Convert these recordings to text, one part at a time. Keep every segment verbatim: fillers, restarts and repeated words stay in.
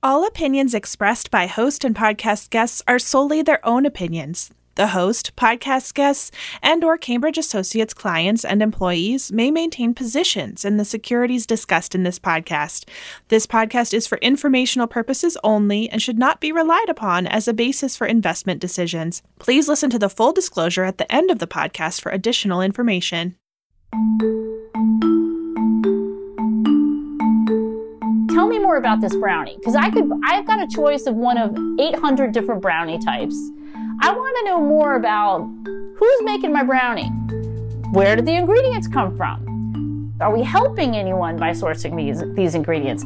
All opinions expressed by host and podcast guests are solely their own opinions. The host, podcast guests, and or Cambridge Associates clients and employees may maintain positions in the securities discussed in this podcast. This podcast is for informational purposes only and should not be relied upon as a basis for investment decisions. Please listen to the full disclosure at the end of the podcast for additional information. Tell me more about this brownie, because I could, I've got a choice of one of eight hundred different brownie types. I want to know more about who's making my brownie. Where did the ingredients come from? Are we helping anyone by sourcing these, these ingredients?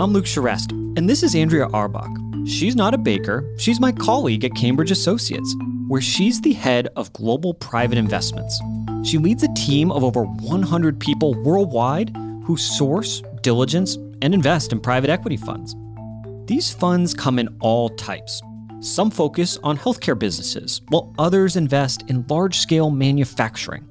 I'm Luke Charest, and this is Andrea Auerbach. She's not a baker. She's my colleague at Cambridge Associates, where she's the head of global private investments. She leads a team of over one hundred people worldwide who source, diligence, and invest in private equity funds. These funds come in all types. Some focus on healthcare businesses, while others invest in large-scale manufacturing.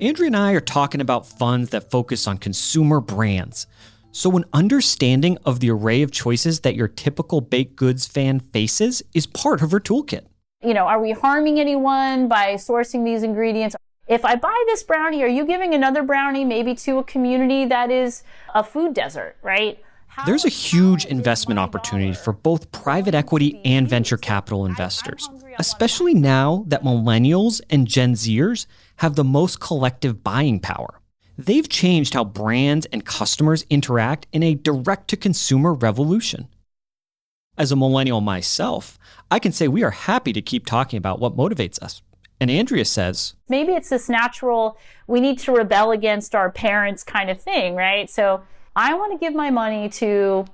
Andrea and I are talking about funds that focus on consumer brands. So an understanding of the array of choices that your typical baked goods fan faces is part of her toolkit. You know, are we harming anyone by sourcing these ingredients? If I buy this brownie, are you giving another brownie maybe to a community that is a food desert, right? There's a huge investment opportunity for both private equity and venture capital investors, especially now that millennials and Gen Zers have the most collective buying power. They've changed how brands and customers interact in a direct-to-consumer revolution. As a millennial myself, I can say we are happy to keep talking about what motivates us. And Andrea says, maybe it's this natural, we need to rebel against our parents kind of thing, right? So I want to give my money to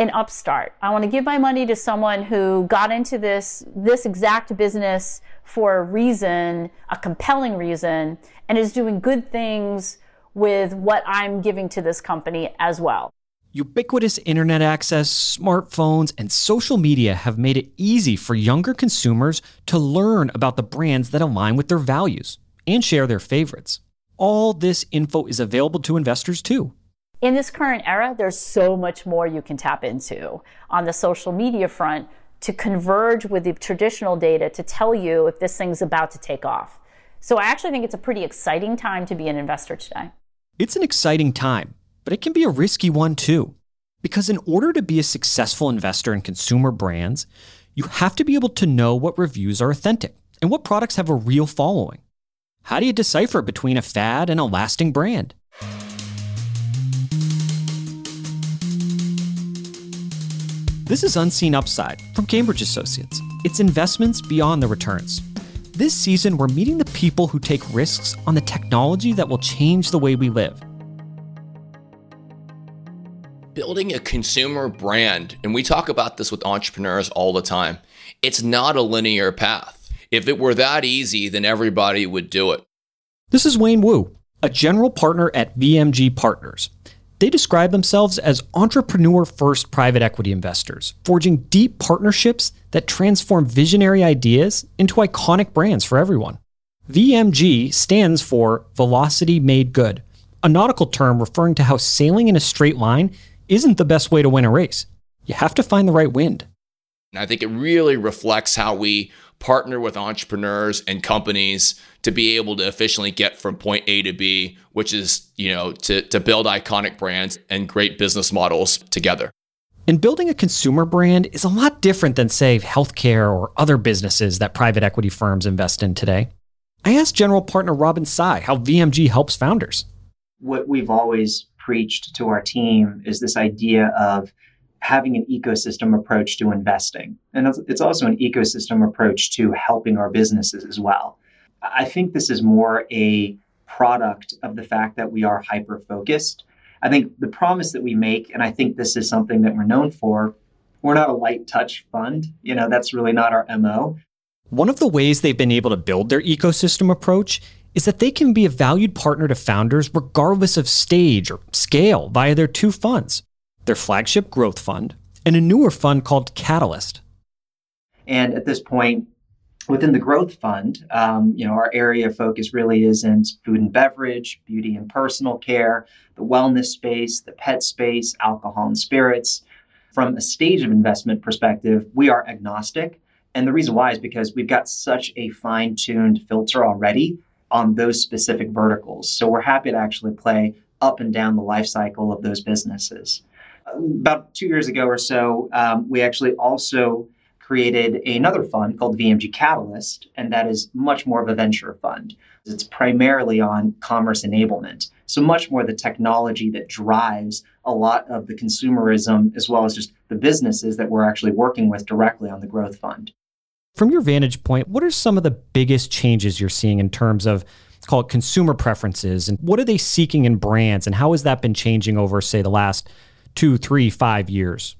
an upstart. I want to give my money to someone who got into this this exact business for a reason, a compelling reason, and is doing good things with what I'm giving to this company as well. Ubiquitous internet access, smartphones, and social media have made it easy for younger consumers to learn about the brands that align with their values and share their favorites. All this info is available to investors too. In this current era, there's so much more you can tap into on the social media front to converge with the traditional data to tell you if this thing's about to take off. So I actually think it's a pretty exciting time to be an investor today. It's an exciting time, but it can be a risky one too. Because in order to be a successful investor in consumer brands, you have to be able to know what reviews are authentic and what products have a real following. How do you decipher between a fad and a lasting brand? This is Unseen Upside from Cambridge Associates. It's investments beyond the returns. This season, we're meeting the people who take risks on the technology that will change the way we live. Building a consumer brand, and we talk about this with entrepreneurs all the time, it's not a linear path. If it were that easy, then everybody would do it. This is Wayne Wu, a general partner at V M G Partners. They describe themselves as entrepreneur-first private equity investors, forging deep partnerships that transform visionary ideas into iconic brands for everyone. V M G stands for Velocity Made Good, a nautical term referring to how sailing in a straight line isn't the best way to win a race. You have to find the right wind. And I think it really reflects how we partner with entrepreneurs and companies to be able to efficiently get from point A to B, which is, you know, to, to build iconic brands and great business models together. And building a consumer brand is a lot different than, say, healthcare or other businesses that private equity firms invest in today. I asked general partner Robin Tsai how V M G helps founders. What we've always preached to our team is this idea of having an ecosystem approach to investing. And it's also an ecosystem approach to helping our businesses as well. I think this is more a product of the fact that we are hyper-focused. I think the promise that we make, and I think this is something that we're known for, we're not a light touch fund. You know, that's really not our M O. One of the ways they've been able to build their ecosystem approach is that they can be a valued partner to founders regardless of stage or scale via their two funds, their flagship growth fund, and a newer fund called Catalyst. And at this point, within the growth fund, um, you know, our area of focus really is in food and beverage, beauty and personal care, the wellness space, the pet space, alcohol and spirits. from a stage of investment perspective, we are agnostic. And the reason why is because we've got such a fine-tuned filter already on those specific verticals. So we're happy to actually play up and down the life cycle of those businesses. About two years ago or so, um, we actually also created another fund called V M G Catalyst, and that is much more of a venture fund. It's primarily on commerce enablement. So much more the technology that drives a lot of the consumerism, as well as just the businesses that we're actually working with directly on the growth fund. From your vantage point, what are some of the biggest changes you're seeing in terms of, call it, consumer preferences, and what are they seeking in brands, and how has that been changing over, say, the last two, three, five years?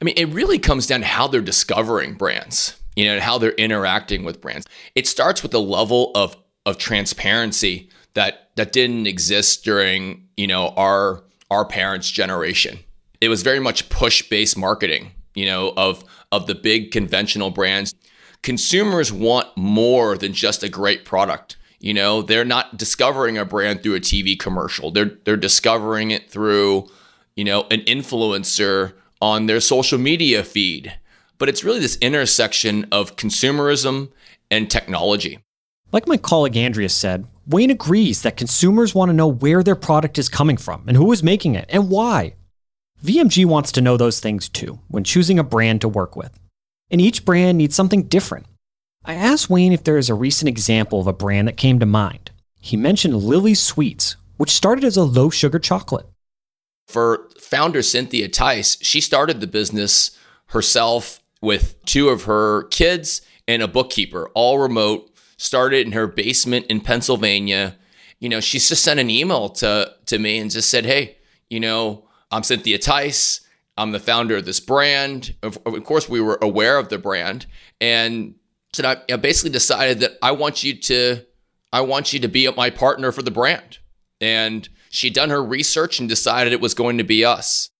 I mean, it really comes down to how they're discovering brands, you know, and how they're interacting with brands. It starts with the level of of transparency that that didn't exist during, you know, our our parents' generation. It was very much push-based marketing, you know, of of the big conventional brands. Consumers want more than just a great product. You know, they're not discovering a brand through a T V commercial. They're they're discovering it through, you know, an influencer on their social media feed. But it's really this intersection of consumerism and technology. Like my colleague Andrea said, Wayne agrees that consumers want to know where their product is coming from and who is making it and why. V M G wants to know those things too when choosing a brand to work with. And each brand needs something different. I asked Wayne if there is a recent example of a brand that came to mind. He mentioned Lily's Sweets, which started as a low-sugar chocolate. For founder Cynthia Tice, she started the business herself with two of her kids and a bookkeeper, all remote, started in her basement in Pennsylvania. You know, she just sent an email to, to me and just said, hey, you know, I'm Cynthia Tice. I'm the founder of this brand. Of, of course, we were aware of the brand. And so I, I basically decided that I want you to, I want you to be my partner for the brand. And she'd done her research and decided it was going to be us.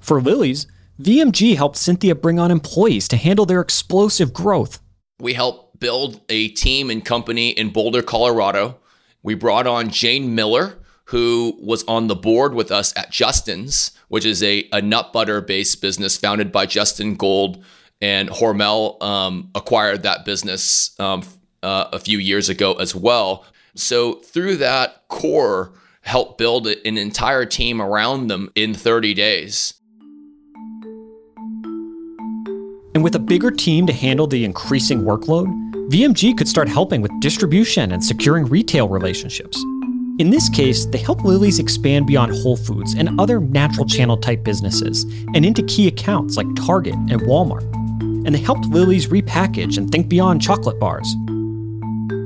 For Lily's, V M G helped Cynthia bring on employees to handle their explosive growth. We helped build a team and company in Boulder, Colorado. We brought on Jane Miller, who was on the board with us at Justin's, which is a, a nut butter-based business founded by Justin Gold. And Hormel um, acquired that business um, uh, a few years ago as well. So through that, core helped build an entire team around them in thirty days. And with a bigger team to handle the increasing workload, V M G could start helping with distribution and securing retail relationships. In this case, they helped Lily's expand beyond Whole Foods and other natural channel type businesses and into key accounts like Target and Walmart. And they helped Lily's repackage and think beyond chocolate bars.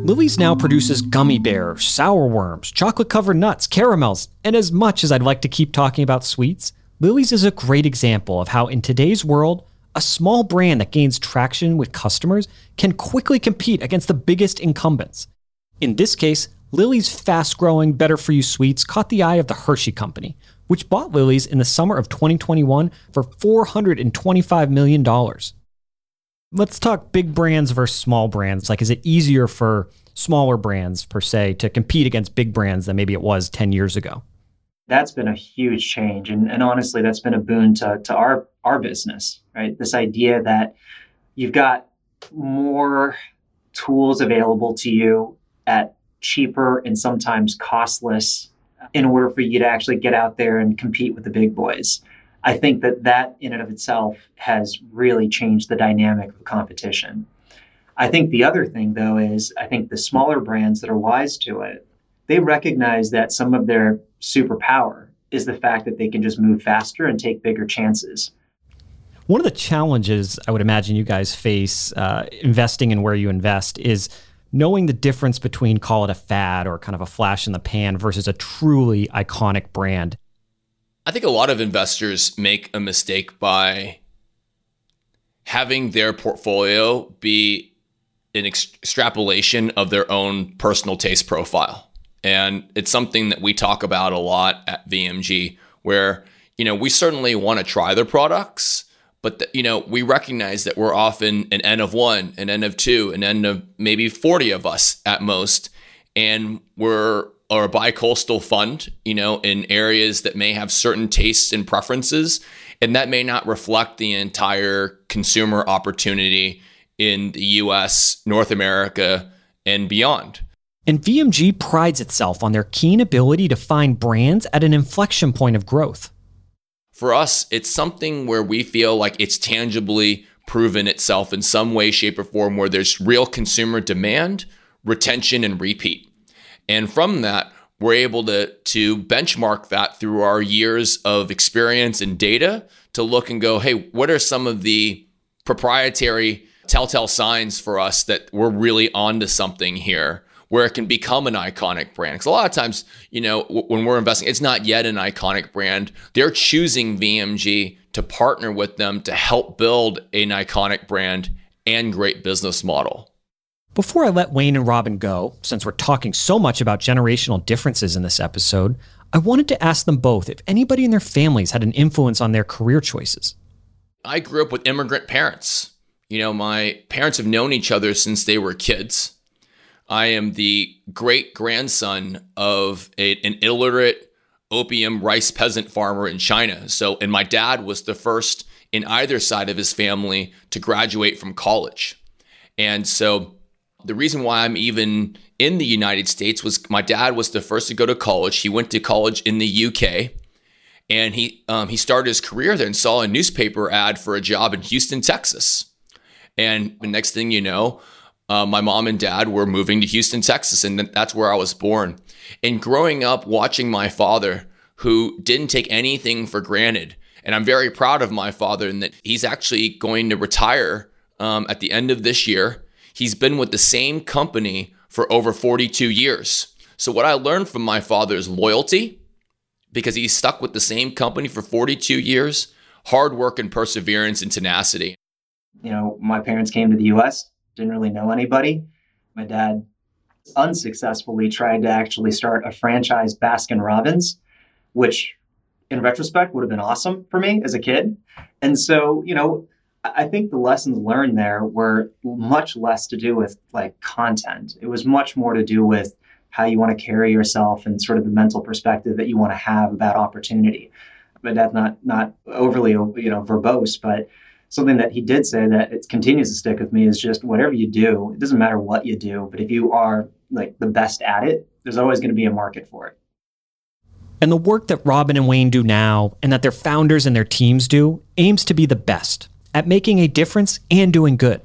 Lily's now produces gummy bears, sour worms, chocolate-covered nuts, caramels, and as much as I'd like to keep talking about sweets, Lily's is a great example of how in today's world, a small brand that gains traction with customers can quickly compete against the biggest incumbents. In this case, Lily's fast-growing, better-for-you sweets caught the eye of the Hershey Company, which bought Lily's in the summer of twenty twenty-one for four hundred twenty-five million dollars. Let's talk big brands versus small brands. Like, is it easier for smaller brands, per se, to compete against big brands than maybe it was ten years ago? That's been a huge change. And, and honestly, that's been a boon to, to our, our business, right? This idea that you've got more tools available to you at cheaper and sometimes costless in order for you to actually get out there and compete with the big boys. I think that that in and of itself has really changed the dynamic of competition. I think the other thing, though, is I think the smaller brands that are wise to it, they recognize that some of their superpower is the fact that they can just move faster and take bigger chances. One of the challenges I would imagine you guys face uh, investing in where you invest is knowing the difference between, call it a fad or kind of a flash in the pan versus a truly iconic brand. I think a lot of investors make a mistake by having their portfolio be an ex- extrapolation of their own personal taste profile. And it's something that we talk about a lot at V M G, where, you know, we certainly want to try their products, but, the, you know, we recognize that we're often an N of one, an N of two, an N of maybe forty of us at most. And we're or a bi-coastal fund, you know, in areas that may have certain tastes and preferences. And that may not reflect the entire consumer opportunity in the U S, North America, and beyond. And V M G prides itself on their keen ability to find brands at an inflection point of growth. For us, it's something where we feel like it's tangibly proven itself in some way, shape, or form, where there's real consumer demand, retention, and repeat. And from that, we're able to, to benchmark that through our years of experience and data to look and go, hey, what are some of the proprietary telltale signs for us that we're really onto something here, where it can become an iconic brand? Because a lot of times, you know, w- when we're investing, it's not yet an iconic brand. They're choosing V M G to partner with them to help build an iconic brand and great business model. Before I let Wayne and Robin go, since we're talking so much about generational differences in this episode, I wanted to ask them both if anybody in their families had an influence on their career choices. I grew up with immigrant parents. You know, my parents have known each other since they were kids. I am the great-grandson of a, an illiterate opium rice peasant farmer in China. So, and my dad was the first in either side of his family to graduate from college. And so the reason why I'm even in the United States was my dad was the first to go to college. He went to college in the U K, and he um, he started his career there and saw a newspaper ad for a job in Houston, Texas. And the next thing you know, Uh, my mom and dad were moving to Houston, Texas, and that's where I was born. And growing up watching my father, who didn't take anything for granted, and I'm very proud of my father in that he's actually going to retire um, at the end of this year. He's been with the same company for over forty-two years. So what I learned from my father is loyalty, because he's stuck with the same company for forty-two years, hard work and perseverance and tenacity. You know, my parents came to the U S, didn't really know anybody. My dad unsuccessfully tried to actually start a franchise Baskin Robbins, which in retrospect would have been awesome for me as a kid. And so, you know, I think the lessons learned there were much less to do with like content. It was much more to do with how you want to carry yourself and sort of the mental perspective that you want to have about opportunity. My dad's not, not overly, you know, verbose, but something that he did say that it continues to stick with me is just whatever you do, it doesn't matter what you do, but if you are like the best at it, there's always going to be a market for it. And the work that Robin and Wayne do now, and that their founders and their teams do, aims to be the best at making a difference and doing good.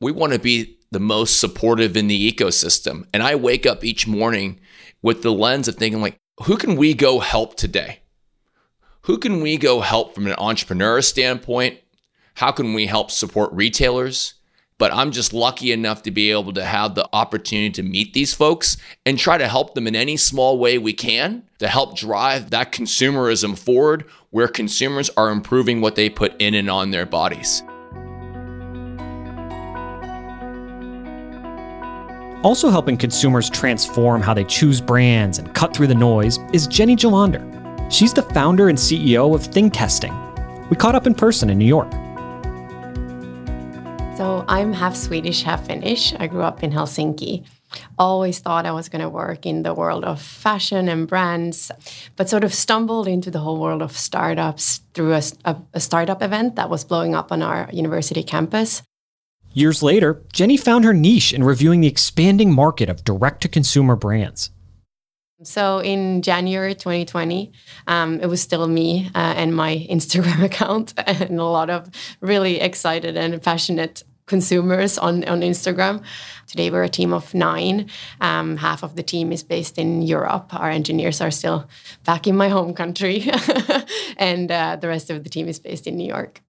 We want to be the most supportive in the ecosystem. And I wake up each morning with the lens of thinking like, who can we go help today? Who can we go help from an entrepreneur standpoint? How can we help support retailers? But I'm just lucky enough to be able to have the opportunity to meet these folks and try to help them in any small way we can to help drive that consumerism forward, where consumers are improving what they put in and on their bodies. Also helping consumers transform how they choose brands and cut through the noise is Jenny Jalander. She's the founder and C E O of Thing Testing. We caught up in person in New York. So I'm half Swedish, half Finnish. I grew up in Helsinki. Always thought I was going to work in the world of fashion and brands, but sort of stumbled into the whole world of startups through a, a, a startup event that was blowing up on our university campus. Years later, Jenny found her niche in reviewing the expanding market of direct-to-consumer brands. So in January twenty twenty, um, it was still me uh, and my Instagram account and a lot of really excited and passionate consumers on, on Instagram. Today, we're a team of nine. Um, half of the team is based in Europe. Our engineers are still back in my home country. and uh, the rest of the team is based in New York.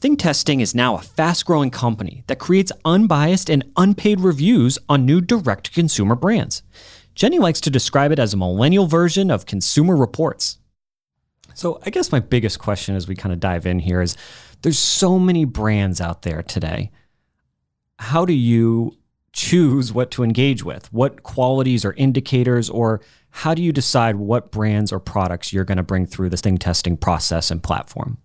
Thing Testing is now a fast-growing company that creates unbiased and unpaid reviews on new direct-to-consumer brands. Jenny likes to describe it as a millennial version of Consumer Reports. So I guess my biggest question as we kind of dive in here is, there's so many brands out there today. How do you choose what to engage with? What qualities or indicators, or how do you decide what brands or products you're going to bring through the Thing Testing process and platform?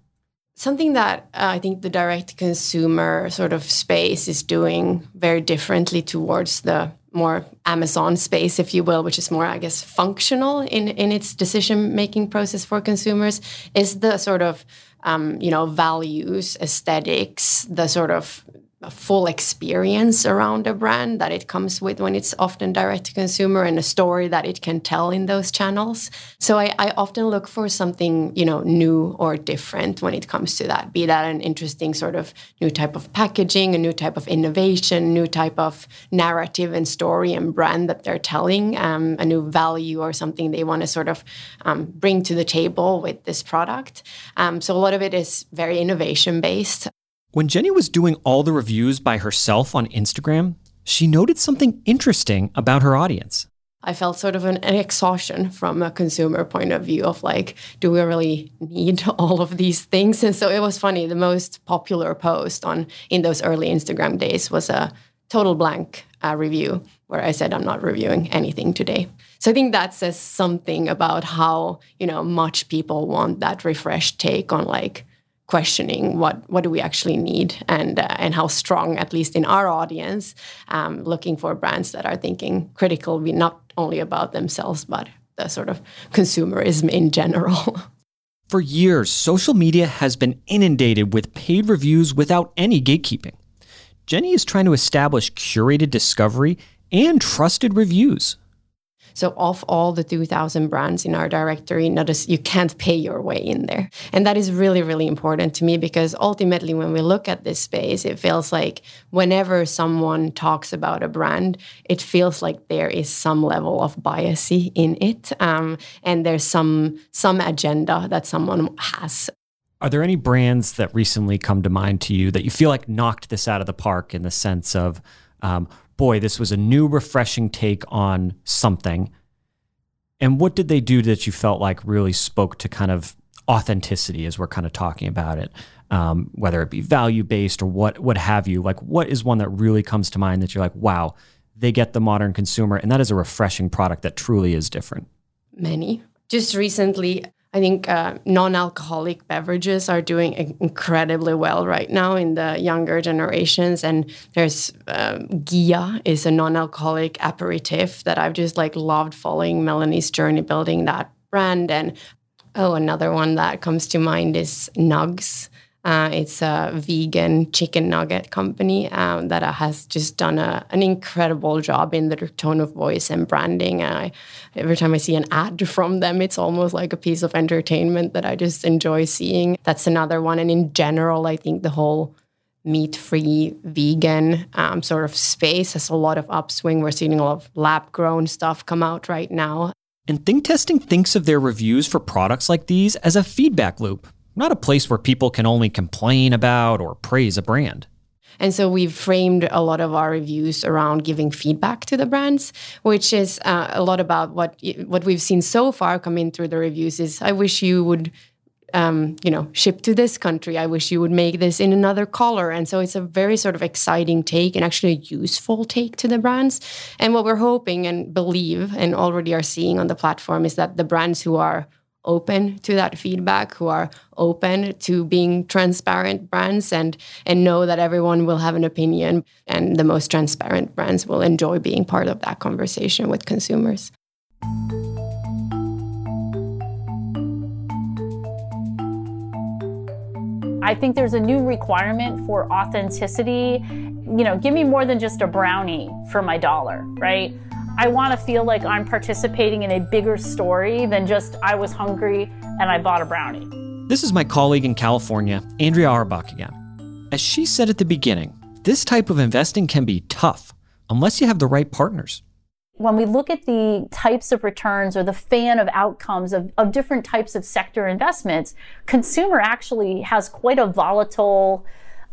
Something that uh, I think the direct consumer sort of space is doing very differently towards the more Amazon space, if you will, which is more, I guess, functional in, in its decision-making process for consumers, is the sort of um, you know, values, aesthetics, the sort of full experience around a brand that it comes with when it's often direct to consumer, and a story that it can tell in those channels. So I, I often look for something, you know, new or different when it comes to that, be that an interesting sort of new type of packaging, a new type of innovation, new type of narrative and story and brand that they're telling, um, a new value or something they want to sort of um, bring to the table with this product. Um, so a lot of it is very innovation based. When Jenny was doing all the reviews by herself on Instagram, she noted something interesting about her audience. I felt sort of an, an exhaustion from a consumer point of view of like, do we really need all of these things? And so it was funny. The most popular post on in those early Instagram days was a total blank uh, review where I said, I'm not reviewing anything today. So I think that says something about how, you know, much people want that refreshed take on like, questioning what what do we actually need, and uh, and how strong, at least in our audience, um, looking for brands that are thinking critically not only about themselves, but the sort of consumerism in general. For years, social media has been inundated with paid reviews without any gatekeeping. Jenny is trying to establish curated discovery and trusted reviews. So of all the two thousand brands in our directory, not as, you can't pay your way in there. And that is really, really important to me, because ultimately when we look at this space, it feels like whenever someone talks about a brand, it feels like there is some level of bias in it. Um, and there's some some agenda that someone has. Are there any brands that recently come to mind to you that you feel like knocked this out of the park in the sense of, um, boy, this was a new, refreshing take on something? And what did they do that you felt like really spoke to kind of authenticity as we're kind of talking about it, um, whether it be value-based or what what have you? Like, what is one that really comes to mind that you're like, wow, they get the modern consumer, and that is a refreshing product that truly is different? Many. Just recently, I think uh, non-alcoholic beverages are doing incredibly well right now in the younger generations. And there's um, Ghia is a non-alcoholic aperitif that I've just like loved following Melanie's journey building that brand. And oh, another one that comes to mind is Nugs. Uh, it's a vegan chicken nugget company um, that has just done a, an incredible job in the tone of voice and branding. And I, every time I see an ad from them, it's almost like a piece of entertainment that I just enjoy seeing. That's another one. And in general, I think the whole meat-free, vegan um, sort of space has a lot of upswing. We're seeing a lot of lab-grown stuff come out right now. And Thing Testing thinks of their reviews for products like these as a feedback loop, not a place where people can only complain about or praise a brand. And so we've framed a lot of our reviews around giving feedback to the brands, which is uh, a lot about what what we've seen so far come in through the reviews is, I wish you would Um, you know, ship to this country. I wish you would make this in another color. And so it's a very sort of exciting take and actually a useful take to the brands. And what we're hoping and believe and already are seeing on the platform is that the brands who are open to that feedback, who are open to being transparent brands and and know that everyone will have an opinion, and the most transparent brands will enjoy being part of that conversation with consumers. I think there's a new requirement for authenticity. You know, give me more than just a brownie for my dollar, right? I want to feel like I'm participating in a bigger story than just I was hungry and I bought a brownie. This is my colleague in California, Andrea Auerbach again. As she said at the beginning, this type of investing can be tough unless you have the right partners. When we look at the types of returns or the fan of outcomes of, of different types of sector investments, consumer actually has quite a volatile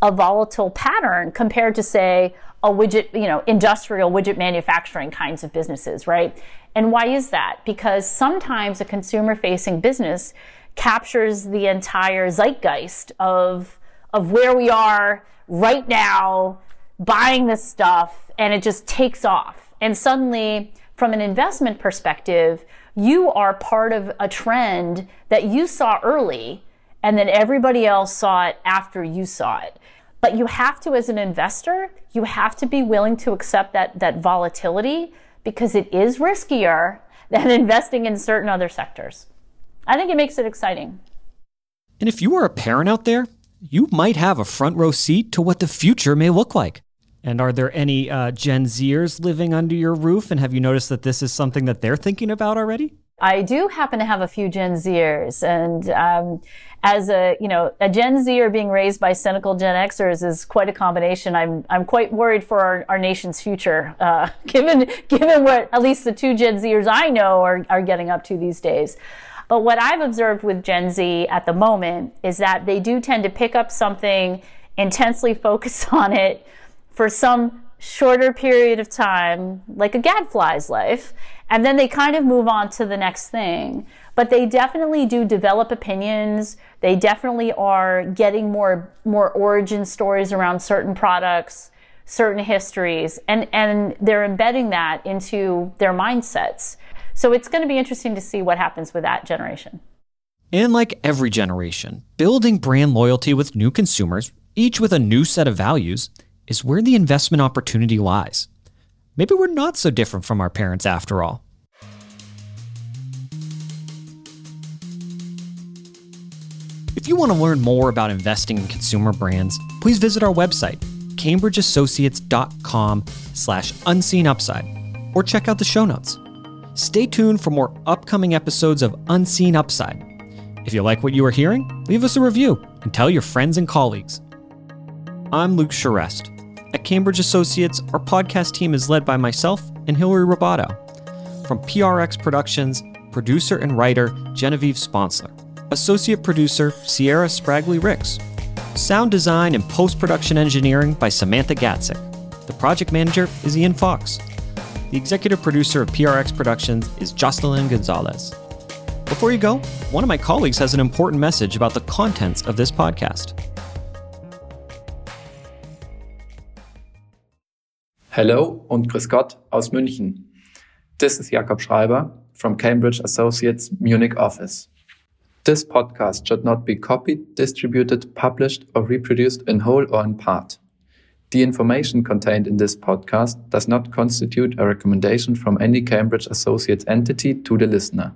a volatile pattern compared to, say, a widget, you know, industrial widget manufacturing kinds of businesses, right? And why is that? Because sometimes a consumer-facing business captures the entire zeitgeist of, of where we are right now, buying this stuff, and it just takes off. And suddenly, from an investment perspective, you are part of a trend that you saw early, and then everybody else saw it after you saw it. But you have to, as an investor, you have to be willing to accept that, that volatility, because it is riskier than investing in certain other sectors. I think it makes it exciting. And if you are a parent out there, you might have a front row seat to what the future may look like. And are there any uh, Gen Zers living under your roof? And have you noticed that this is something that they're thinking about already? I do happen to have a few Gen Zers, and um, as a you know a Gen Zer being raised by cynical Gen Xers is quite a combination. I'm I'm quite worried for our, our nation's future, uh, given given what at least the two Gen Zers I know are are getting up to these days. But what I've observed with Gen Z at the moment is that they do tend to pick up something, intensely focus on it for some shorter period of time, like a gadfly's life, and then they kind of move on to the next thing. But they definitely do develop opinions. They definitely are getting more more origin stories around certain products, certain histories, and, and they're embedding that into their mindsets. So it's going to be interesting to see what happens with that generation. And like every generation, building brand loyalty with new consumers, each with a new set of values, is where the investment opportunity lies. Maybe we're not so different from our parents after all. If you want to learn more about investing in consumer brands, please visit our website, cambridgeassociates.com slash unseenupside, or check out the show notes. Stay tuned for more upcoming episodes of Unseen Upside. If you like what you are hearing, leave us a review and tell your friends and colleagues. I'm Luke Charest. At Cambridge Associates, our podcast team is led by myself and Hilary Roboto. From P R X Productions, producer and writer Genevieve Sponsler. Associate producer Sierra Spragley-Ricks. Sound design and post-production engineering by Samantha Gatzik. The project manager is Ian Fox. The executive producer of P R X Productions is Jocelyn Gonzalez. Before you go, one of my colleagues has an important message about the contents of this podcast. Hello und grüß Gott aus München. This is Jakob Schreiber from Cambridge Associates Munich office. This podcast should not be copied, distributed, published, or reproduced in whole or in part. The information contained in this podcast does not constitute a recommendation from any Cambridge Associates entity to the listener.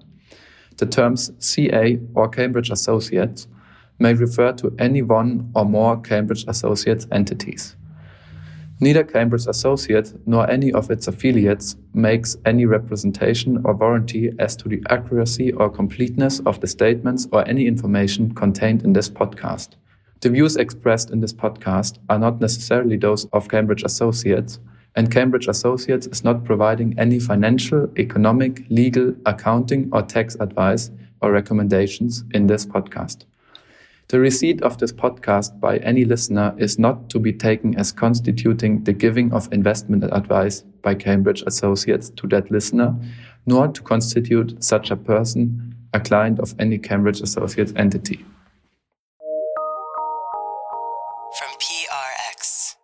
The terms C A or Cambridge Associates may refer to any one or more Cambridge Associates entities. Neither Cambridge Associates nor any of its affiliates makes any representation or warranty as to the accuracy or completeness of the statements or any information contained in this podcast. The views expressed in this podcast are not necessarily those of Cambridge Associates, and Cambridge Associates is not providing any financial, economic, legal, accounting, or tax advice or recommendations in this podcast. The receipt of this podcast by any listener is not to be taken as constituting the giving of investment advice by Cambridge Associates to that listener, nor to constitute such a person a client of any Cambridge Associates entity. From P R X.